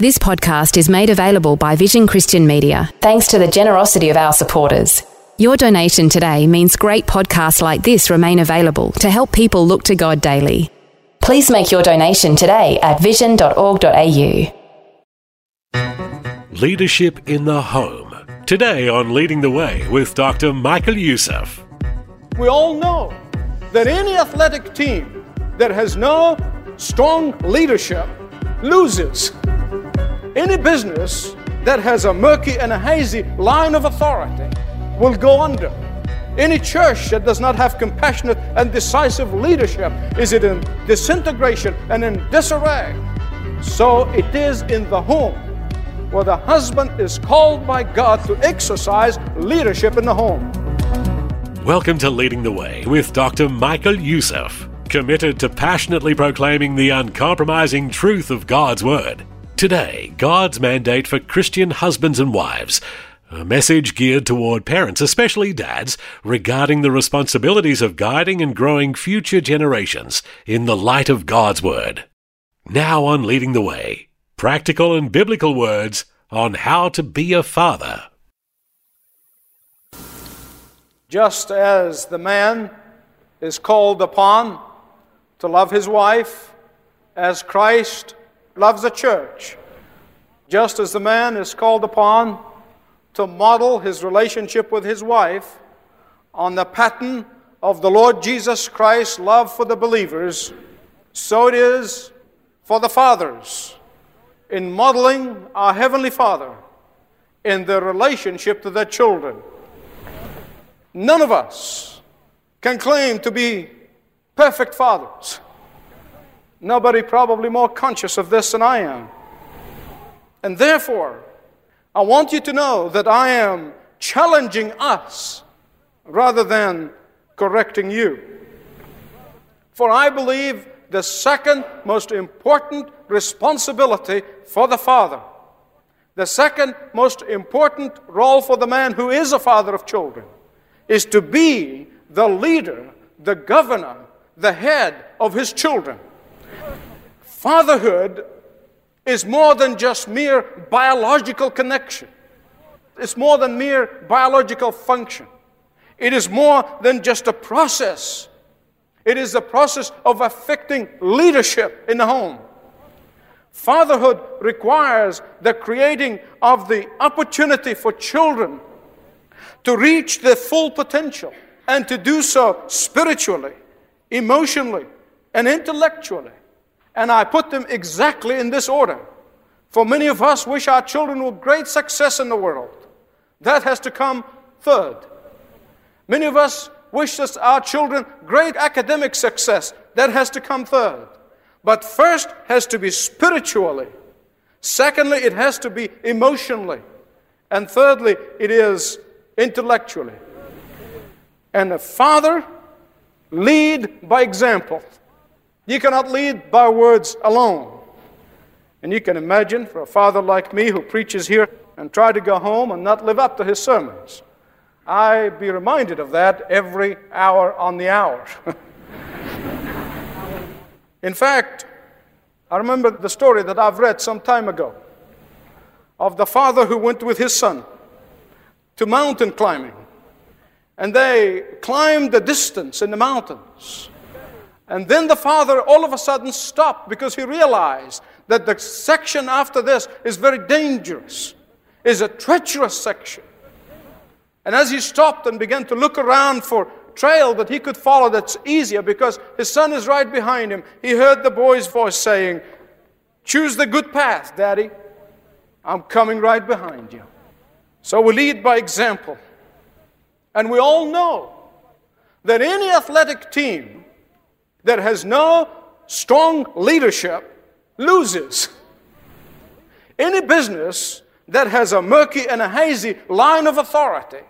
This podcast is made available by Vision Christian Media, thanks to the generosity of our supporters. Your donation today means great podcasts like this remain available to help people look to God daily. Please make your donation today at vision.org.au. Leadership in the home. Today on Leading the Way with Dr. Michael Youssef. We all know that any athletic team that has no strong leadership loses. Any business that has a murky and a hazy line of authority will go under. Any church that does not have compassionate and decisive leadership is in disintegration and in disarray. So it is in the home where the husband is called by God to exercise leadership in the home. Welcome to Leading the Way with Dr. Michael Youssef, committed to passionately proclaiming the uncompromising truth of God's Word. Today, God's mandate for Christian husbands and wives, a message geared toward parents, especially dads, regarding the responsibilities of guiding and growing future generations in the light of God's Word. Now on Leading the Way, practical and biblical words on how to be a father. Just as the man is called upon to love his wife as Christ loves the church, just as the man is called upon to model his relationship with his wife on the pattern of the Lord Jesus Christ's love for the believers, so it is for the fathers in modeling our Heavenly Father in their relationship to their children. None of us can claim to be perfect fathers. Nobody probably more conscious of this than I am. And therefore, I want you to know that I am challenging us rather than correcting you. For I believe the second most important responsibility for the father, the second most important role for the man who is a father of children, is to be the leader, the governor, the head of his children. Fatherhood is more than just mere biological connection. It's more than mere biological function. It is more than just a process. It is the process of affecting leadership in the home. Fatherhood requires the creating of the opportunity for children to reach their full potential and to do so spiritually, emotionally, and intellectually. And I put them exactly in this order. For many of us wish our children were great success in the world. That has to come third. Many of us wish our children great academic success. That has to come third. But first has to be spiritually. Secondly, it has to be emotionally. And thirdly, it is intellectually. And a father lead by example. You cannot lead by words alone. And you can imagine for a father like me who preaches here and try to go home and not live up to his sermons. I be reminded of that every hour on the hour. In fact, I remember the story that I've read some time ago of the father who went with his son to mountain climbing. And they climbed the distance in the mountains. And then the father all of a sudden stopped because he realized that the section after this is very dangerous, is a treacherous section. And as he stopped and began to look around for trail that he could follow that's easier because his son is right behind him, he heard the boy's voice saying, "Choose the good path, Daddy. I'm coming right behind you." So we lead by example. And we all know that any athletic team that has no strong leadership loses. Any business that has a murky and a hazy line of authority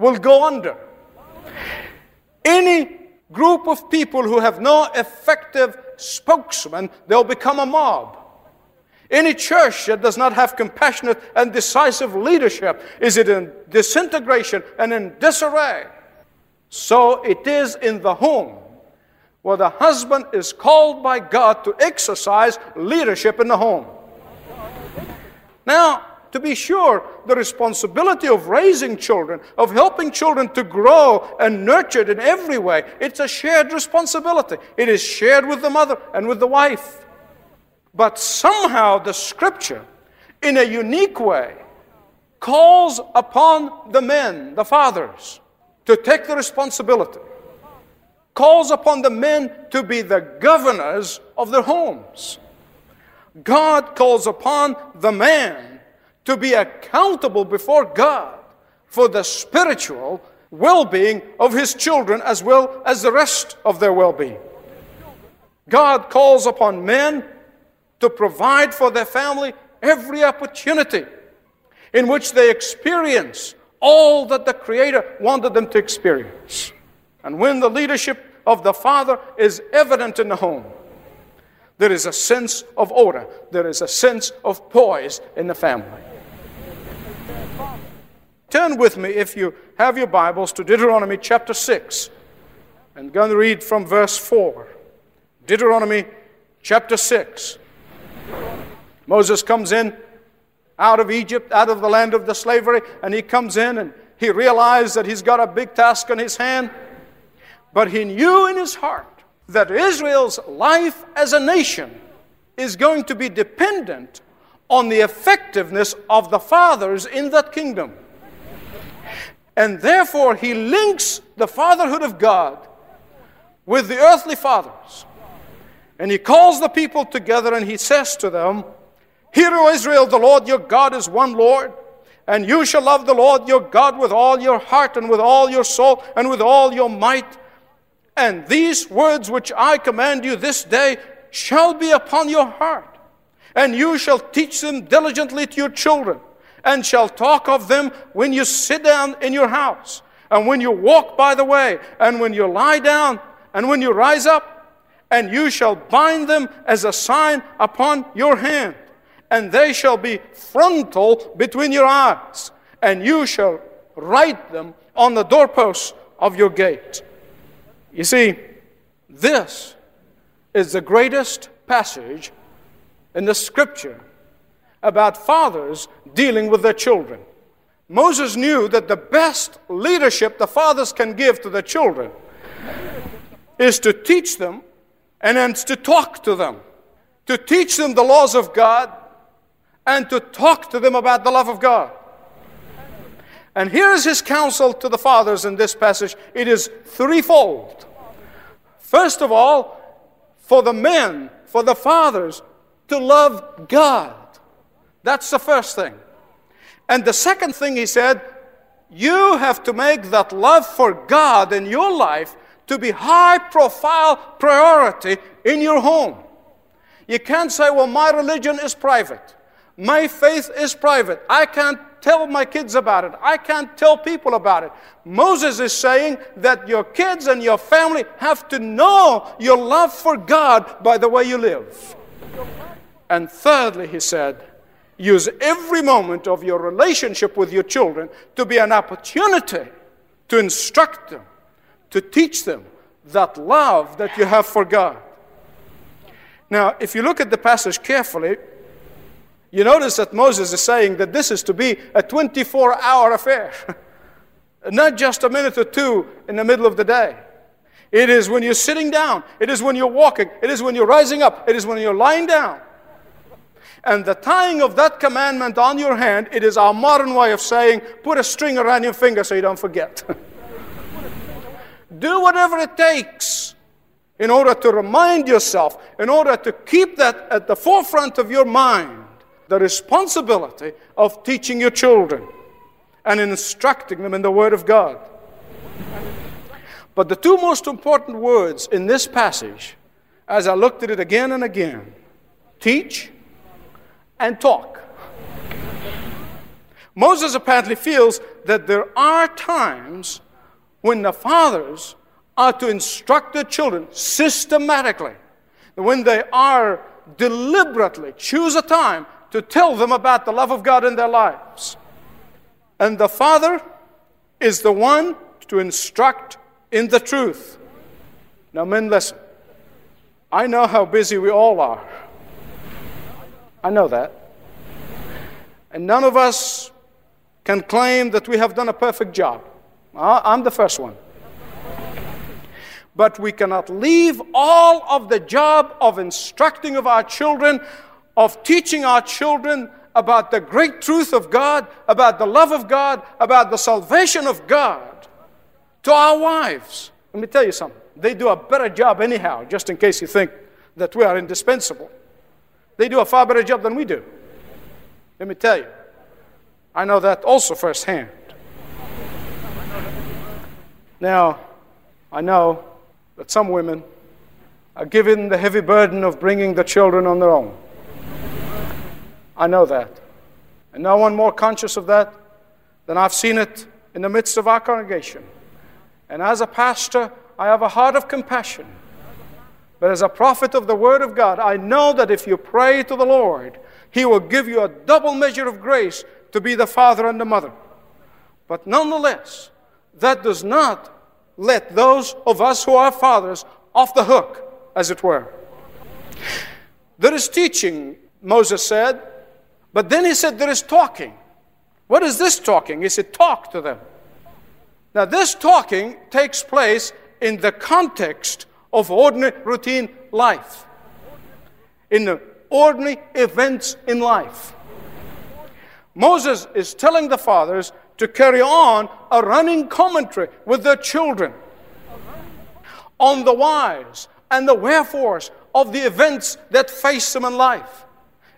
will go under. Any group of people who have no effective spokesman, they'll become a mob. Any church that does not have compassionate and decisive leadership is in disintegration and in disarray. So it is in the home where the husband is called by God to exercise leadership in the home. Now, to be sure, the responsibility of raising children, of helping children to grow and nurtured in every way, it's a shared responsibility. It is shared with the mother and with the wife. But somehow the Scripture, in a unique way, calls upon the men, the fathers, to take the responsibility. Calls upon the men to be the governors of their homes. God calls upon the man to be accountable before God for the spiritual well-being of his children as well as the rest of their well-being. God calls upon men to provide for their family every opportunity in which they experience all that the Creator wanted them to experience. And when the leadership of the father is evident in the home, there is a sense of order. There is a sense of poise in the family. Turn with me, if you have your Bibles, to Deuteronomy chapter 6. I'm going to read from verse 4. Deuteronomy chapter 6. Moses comes in out of Egypt, out of the land of the slavery, and he comes in and he realized that he's got a big task on his hand. But he knew in his heart that Israel's life as a nation is going to be dependent on the effectiveness of the fathers in that kingdom. And therefore, he links the fatherhood of God with the earthly fathers. And he calls the people together and he says to them, "Hear, O Israel, the Lord your God is one Lord. And you shall love the Lord your God with all your heart and with all your soul and with all your might. And these words which I command you this day shall be upon your heart. And you shall teach them diligently to your children, and shall talk of them when you sit down in your house, and when you walk by the way, and when you lie down, and when you rise up. And you shall bind them as a sign upon your hand, and they shall be frontal between your eyes, and you shall write them on the doorposts of your gate." You see, this is the greatest passage in the Scripture about fathers dealing with their children. Moses knew that the best leadership the fathers can give to their children is to teach them and then to talk to them, to teach them the laws of God, and to talk to them about the love of God. And here is his counsel to the fathers in this passage. It is threefold. First of all, for the men, for the fathers, to love God. That's the first thing. And the second thing he said, you have to make that love for God in your life to be high-profile priority in your home. You can't say, well, my religion is private. My faith is private. I can't tell my kids about it. I can't tell people about it. Moses is saying that your kids and your family have to know your love for God by the way you live. And thirdly, he said, use every moment of your relationship with your children to be an opportunity to instruct them, to teach them that love that you have for God. Now, if you look at the passage carefully, you notice that Moses is saying that this is to be a 24-hour affair, not just a minute or two in the middle of the day. It is when you're sitting down. It is when you're walking. It is when you're rising up. It is when you're lying down. And the tying of that commandment on your hand, it is our modern way of saying, put a string around your finger so you don't forget. Do whatever it takes in order to remind yourself, in order to keep that at the forefront of your mind, the responsibility of teaching your children and instructing them in the Word of God. But the two most important words in this passage, as I looked at it again and again, teach and talk. Moses apparently feels that there are times when the fathers are to instruct their children systematically, when they are deliberately choose a time to tell them about the love of God in their lives. And the father is the one to instruct in the truth. Now, men, listen. I know how busy we all are. I know that. And none of us can claim that we have done a perfect job. I'm the first one. But we cannot leave all of the job of instructing of our children, of teaching our children about the great truth of God, about the love of God, about the salvation of God, to our wives. Let me tell you something. They do a better job anyhow, just in case you think that we are indispensable. They do a far better job than we do. Let me tell you. I know that also firsthand. Now, I know that some women are given the heavy burden of bringing the children on their own. I know that. And no one more conscious of that than I've seen it in the midst of our congregation. And as a pastor, I have a heart of compassion. But as a prophet of the Word of God, I know that if you pray to the Lord, He will give you a double measure of grace to be the father and the mother. But nonetheless, that does not let those of us who are fathers off the hook, as it were. There is teaching, Moses said, but then he said there is talking. What is this talking? He said, talk to them. Now, this talking takes place in the context of ordinary routine life, in the ordinary events in life. Moses is telling the fathers to carry on a running commentary with their children on the whys and the wherefores of the events that face them in life.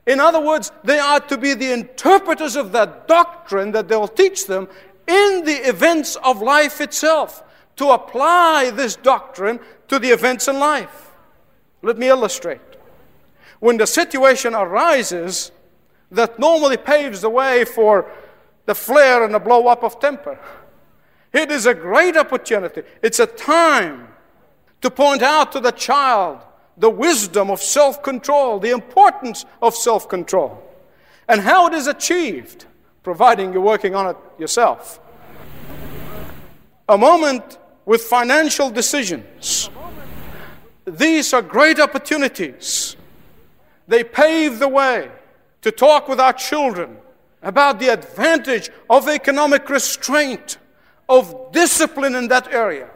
In other words, they are to be the interpreters of that doctrine that they will teach them in the events of life itself, to apply this doctrine to the events in life. Let me illustrate. When the situation arises that normally paves the way for the flare and the blow up of temper, it is a great opportunity. It's a time to point out to the child the wisdom of self-control, the importance of self-control, and how it is achieved, providing you're working on it yourself. A moment with financial decisions. These are great opportunities. They pave the way to talk with our children about the advantage of economic restraint, of discipline in that area.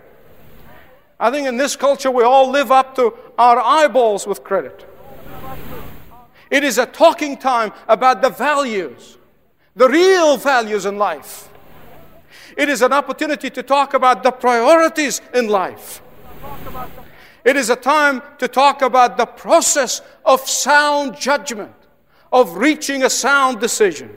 I think in this culture we all live up to our eyeballs with credit. It is a talking time about the values, the real values in life. It is an opportunity to talk about the priorities in life. It is a time to talk about the process of sound judgment, of reaching a sound decision.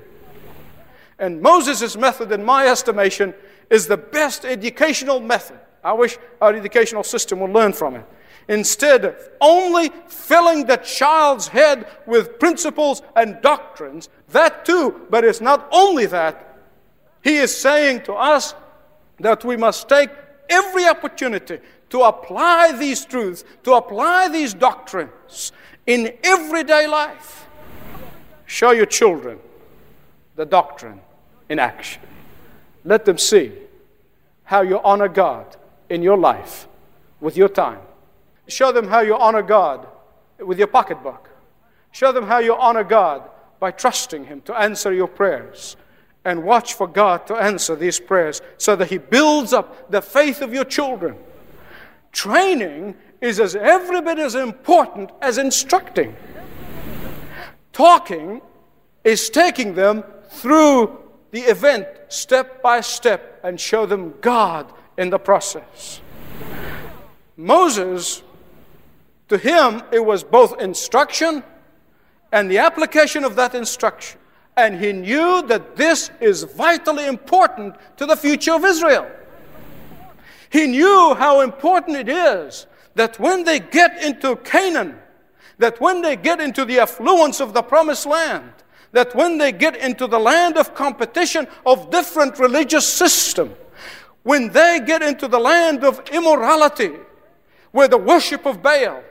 And Moses' method, in my estimation, is the best educational method. I wish our educational system would learn from it. Instead of only filling the child's head with principles and doctrines, that too, but it's not only that. He is saying to us that we must take every opportunity to apply these truths, to apply these doctrines in everyday life. Show your children the doctrine in action. Let them see how you honor God in your life with your time. Show them how you honor God with your pocketbook. Show them how you honor God by trusting Him to answer your prayers. And watch for God to answer these prayers so that He builds up the faith of your children. Training is as every bit as important as instructing. Talking is taking them through the event step by step and show them God in the process. Moses, to him, it was both instruction and the application of that instruction. And he knew that this is vitally important to the future of Israel. He knew how important it is that when they get into Canaan, that when they get into the affluence of the promised land, that when they get into the land of competition of different religious systems, when they get into the land of immorality, where the worship of Baal,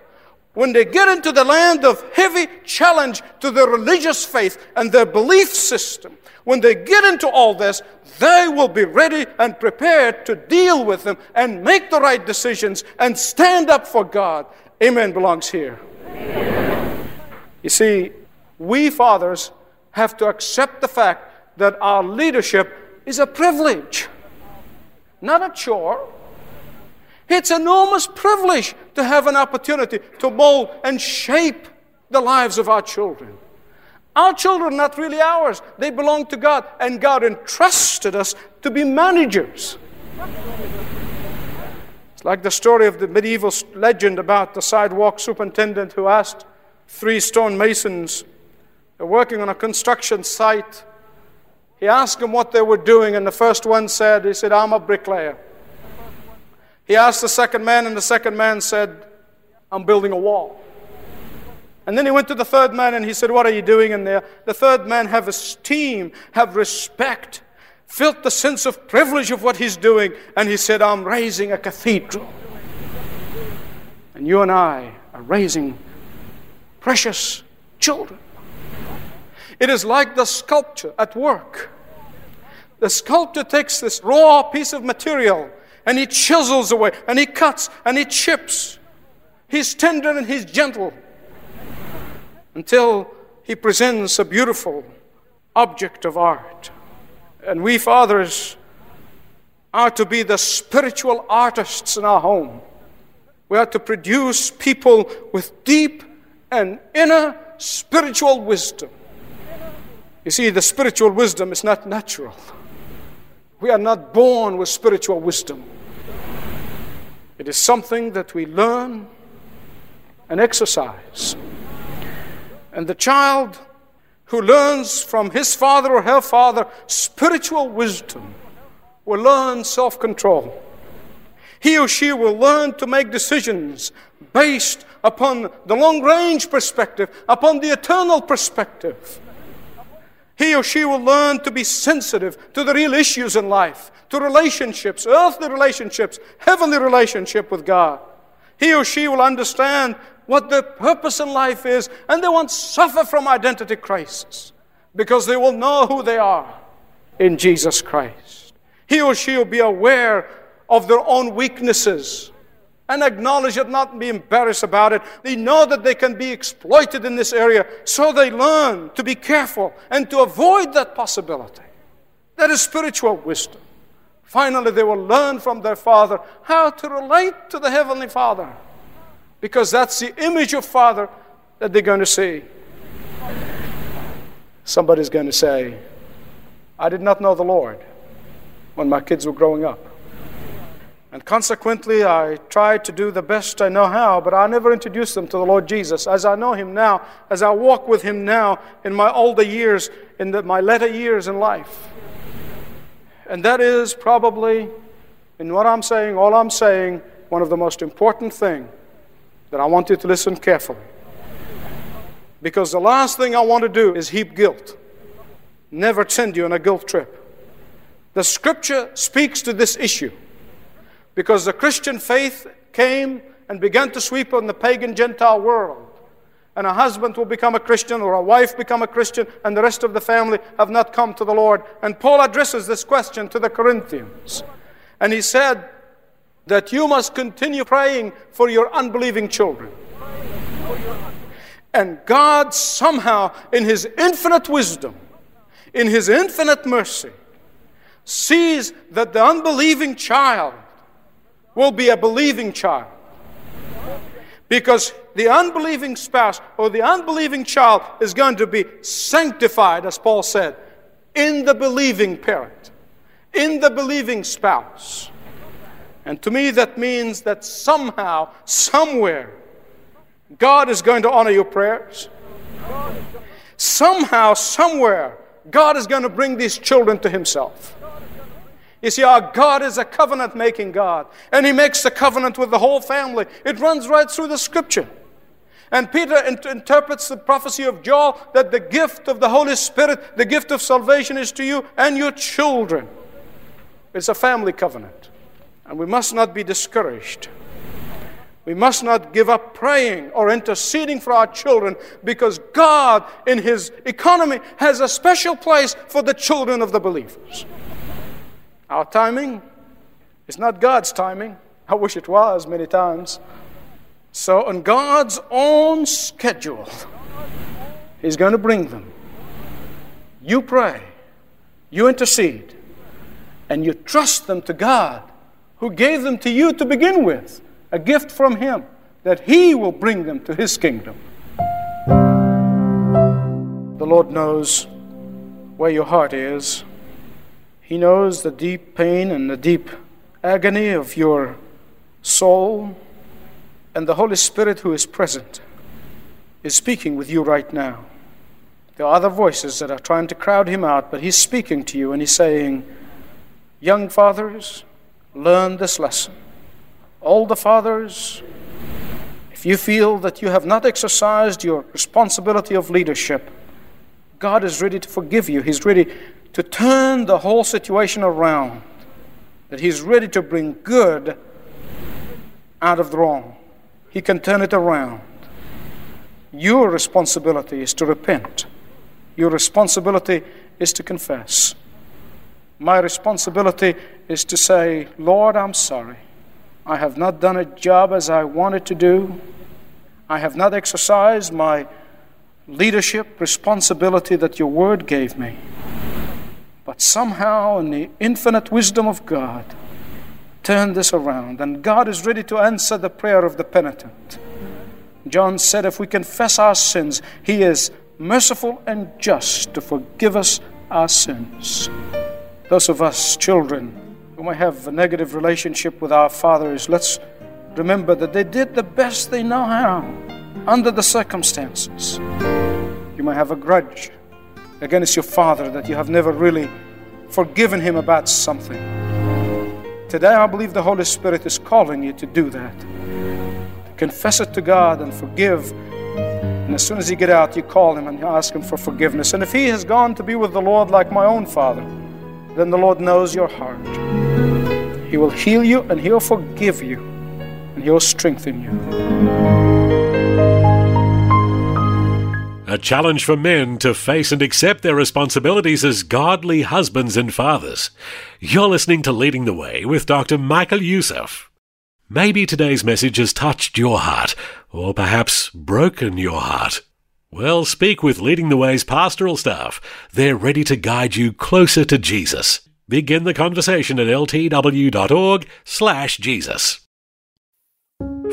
when they get into the land of heavy challenge to their religious faith and their belief system, when they get into all this, they will be ready and prepared to deal with them and make the right decisions and stand up for God. Amen belongs here. Amen. You see, we fathers have to accept the fact that our leadership is a privilege, not a chore. It's enormous privilege to have an opportunity to mold and shape the lives of our children. Our children are not really ours. They belong to God, and God entrusted us to be managers. It's like the story of the medieval legend about the sidewalk superintendent who asked three stonemasons working on a construction site. He asked them what they were doing, and the first one said, he said, "I'm a bricklayer." He asked the second man, and the second man said, "I'm building a wall." And then he went to the third man, and he said, "What are you doing in there?" The third man have esteem, have respect, felt the sense of privilege of what he's doing, and he said, "I'm raising a cathedral." And you and I are raising precious children. It is like the sculptor at work. The sculptor takes this raw piece of material, and he chisels away, and he cuts, and he chips. He's tender and he's gentle until he presents a beautiful object of art. And we fathers are to be the spiritual artists in our home. We are to produce people with deep and inner spiritual wisdom. You see, the spiritual wisdom is not natural. We are not born with spiritual wisdom. It is something that we learn and exercise. And the child who learns from his father or her father spiritual wisdom will learn self-control. He or she will learn to make decisions based upon the long-range perspective, upon the eternal perspective. He or she will learn to be sensitive to the real issues in life, to relationships, earthly relationships, heavenly relationship with God. He or she will understand what their purpose in life is, and they won't suffer from identity crisis because they will know who they are in Jesus Christ. He or she will be aware of their own weaknesses and acknowledge it, not be embarrassed about it. They know that they can be exploited in this area, so they learn to be careful and to avoid that possibility. That is spiritual wisdom. Finally, they will learn from their father how to relate to the Heavenly Father, because that's the image of Father that they're going to see. Somebody's going to say, "I did not know the Lord when my kids were growing up. And consequently, I tried to do the best I know how, but I never introduced them to the Lord Jesus. As I know Him now, as I walk with Him now in my older years, in my latter years in life." And that is probably, in what I'm saying, all I'm saying, one of the most important things that I want you to listen carefully. Because the last thing I want to do is heap guilt. Never send you on a guilt trip. The Scripture speaks to this issue. Because the Christian faith came and began to sweep on the pagan Gentile world. And a husband will become a Christian, or a wife become a Christian, and the rest of the family have not come to the Lord. And Paul addresses this question to the Corinthians. And he said that you must continue praying for your unbelieving children. And God somehow, in His infinite wisdom, in His infinite mercy, sees that the unbelieving child will be a believing child. Because the unbelieving spouse or the unbelieving child is going to be sanctified, as Paul said, in the believing parent, in the believing spouse. And to me, that means that somehow, somewhere, God is going to honor your prayers. Somehow, somewhere, God is going to bring these children to Himself. You see, our God is a covenant-making God, and He makes the covenant with the whole family. It runs right through the Scripture. And Peter interprets the prophecy of Joel that the gift of the Holy Spirit, the gift of salvation is to you and your children. It's a family covenant. And we must not be discouraged. We must not give up praying or interceding for our children, because God in His economy has a special place for the children of the believers. Our timing is not God's timing. I wish it was many times. So on God's own schedule, He's going to bring them. You pray, you intercede, and you trust them to God, who gave them to you to begin with. A gift from Him, that He will bring them to His kingdom. The Lord knows where your heart is. He knows the deep pain and the deep agony of your soul. And the Holy Spirit, who is present, is speaking with you right now. There are other voices that are trying to crowd Him out, but He's speaking to you and He's saying, young fathers, learn this lesson. Older fathers, if you feel that you have not exercised your responsibility of leadership, God is ready to forgive you. He's ready to turn the whole situation around. That He's ready to bring good out of the wrong. He can turn it around. Your responsibility is to repent. Your responsibility is to confess. My responsibility is to say, Lord, I'm sorry. I have not done a job as I wanted to do. I have not exercised my leadership responsibility that your word gave me. But somehow, in the infinite wisdom of God, turn this around. And God is ready to answer the prayer of the penitent. John said, if we confess our sins, He is merciful and just to forgive us our sins. Those of us children who may have a negative relationship with our fathers, let's remember that they did the best they know how under the circumstances. You may have a grudge against your father that you have never really forgiven him about something. Today, I believe the Holy Spirit is calling you to do that. Confess it to God and forgive. And as soon as you get out, you call Him and you ask Him for forgiveness. And if he has gone to be with the Lord like my own father, then the Lord knows your heart. He will heal you and He'll forgive you and He'll strengthen you. A challenge for men to face and accept their responsibilities as godly husbands and fathers. You're listening to Leading the Way with Dr. Michael Youssef. Maybe today's message has touched your heart, or perhaps broken your heart. Well, speak with Leading the Way's pastoral staff. They're ready to guide you closer to Jesus. Begin the conversation at ltw.org/Jesus.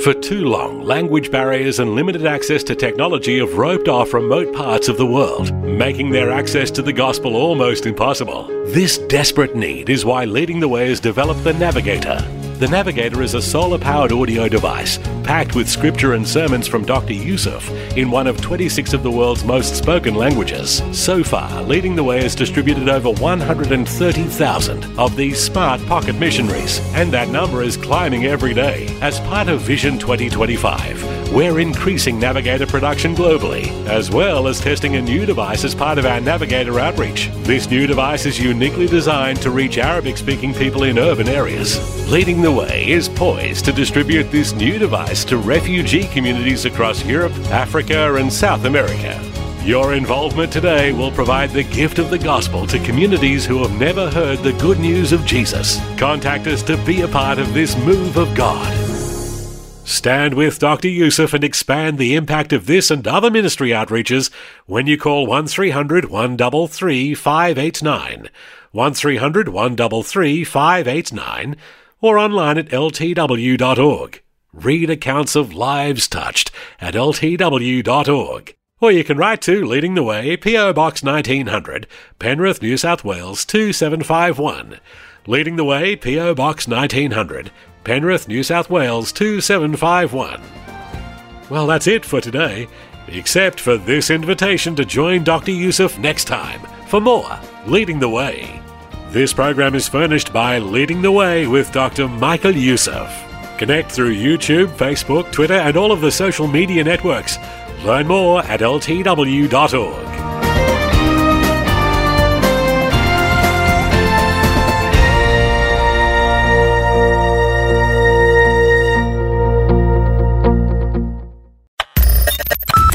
For too long, language barriers and limited access to technology have roped off remote parts of the world, making their access to the gospel almost impossible. This desperate need is why Leading the Way has developed the Navigator. The Navigator is a solar-powered audio device packed with scripture and sermons from Dr. Youssef in one of 26 of the world's most spoken languages. So far, Leading the Way has distributed over 130,000 of these smart pocket missionaries, and that number is climbing every day. As part of Vision 2025, we're increasing Navigator production globally, as well as testing a new device as part of our Navigator outreach. This new device is uniquely designed to reach Arabic-speaking people in urban areas. Leading the Way is poised to distribute this new device to refugee communities across Europe, Africa, and South America. Your involvement today will provide the gift of the gospel to communities who have never heard the good news of Jesus. Contact us to be a part of this move of God. Stand with Dr. Youssef and expand the impact of this and other ministry outreaches when you call 1300 133 589, 1300 133 589, or online at ltw.org. Read accounts of lives touched at ltw.org. Or you can write to Leading the Way, P.O. Box 1900, Penrith, New South Wales 2751. Leading the Way, P.O. Box 1900, Penrith, New South Wales 2751. Well, that's it for today, except for this invitation to join Dr. Youssef next time for more Leading the Way. This program is furnished by Leading the Way with Dr. Michael Youssef. Connect through YouTube, Facebook, Twitter, and all of the social media networks. Learn more at ltw.org.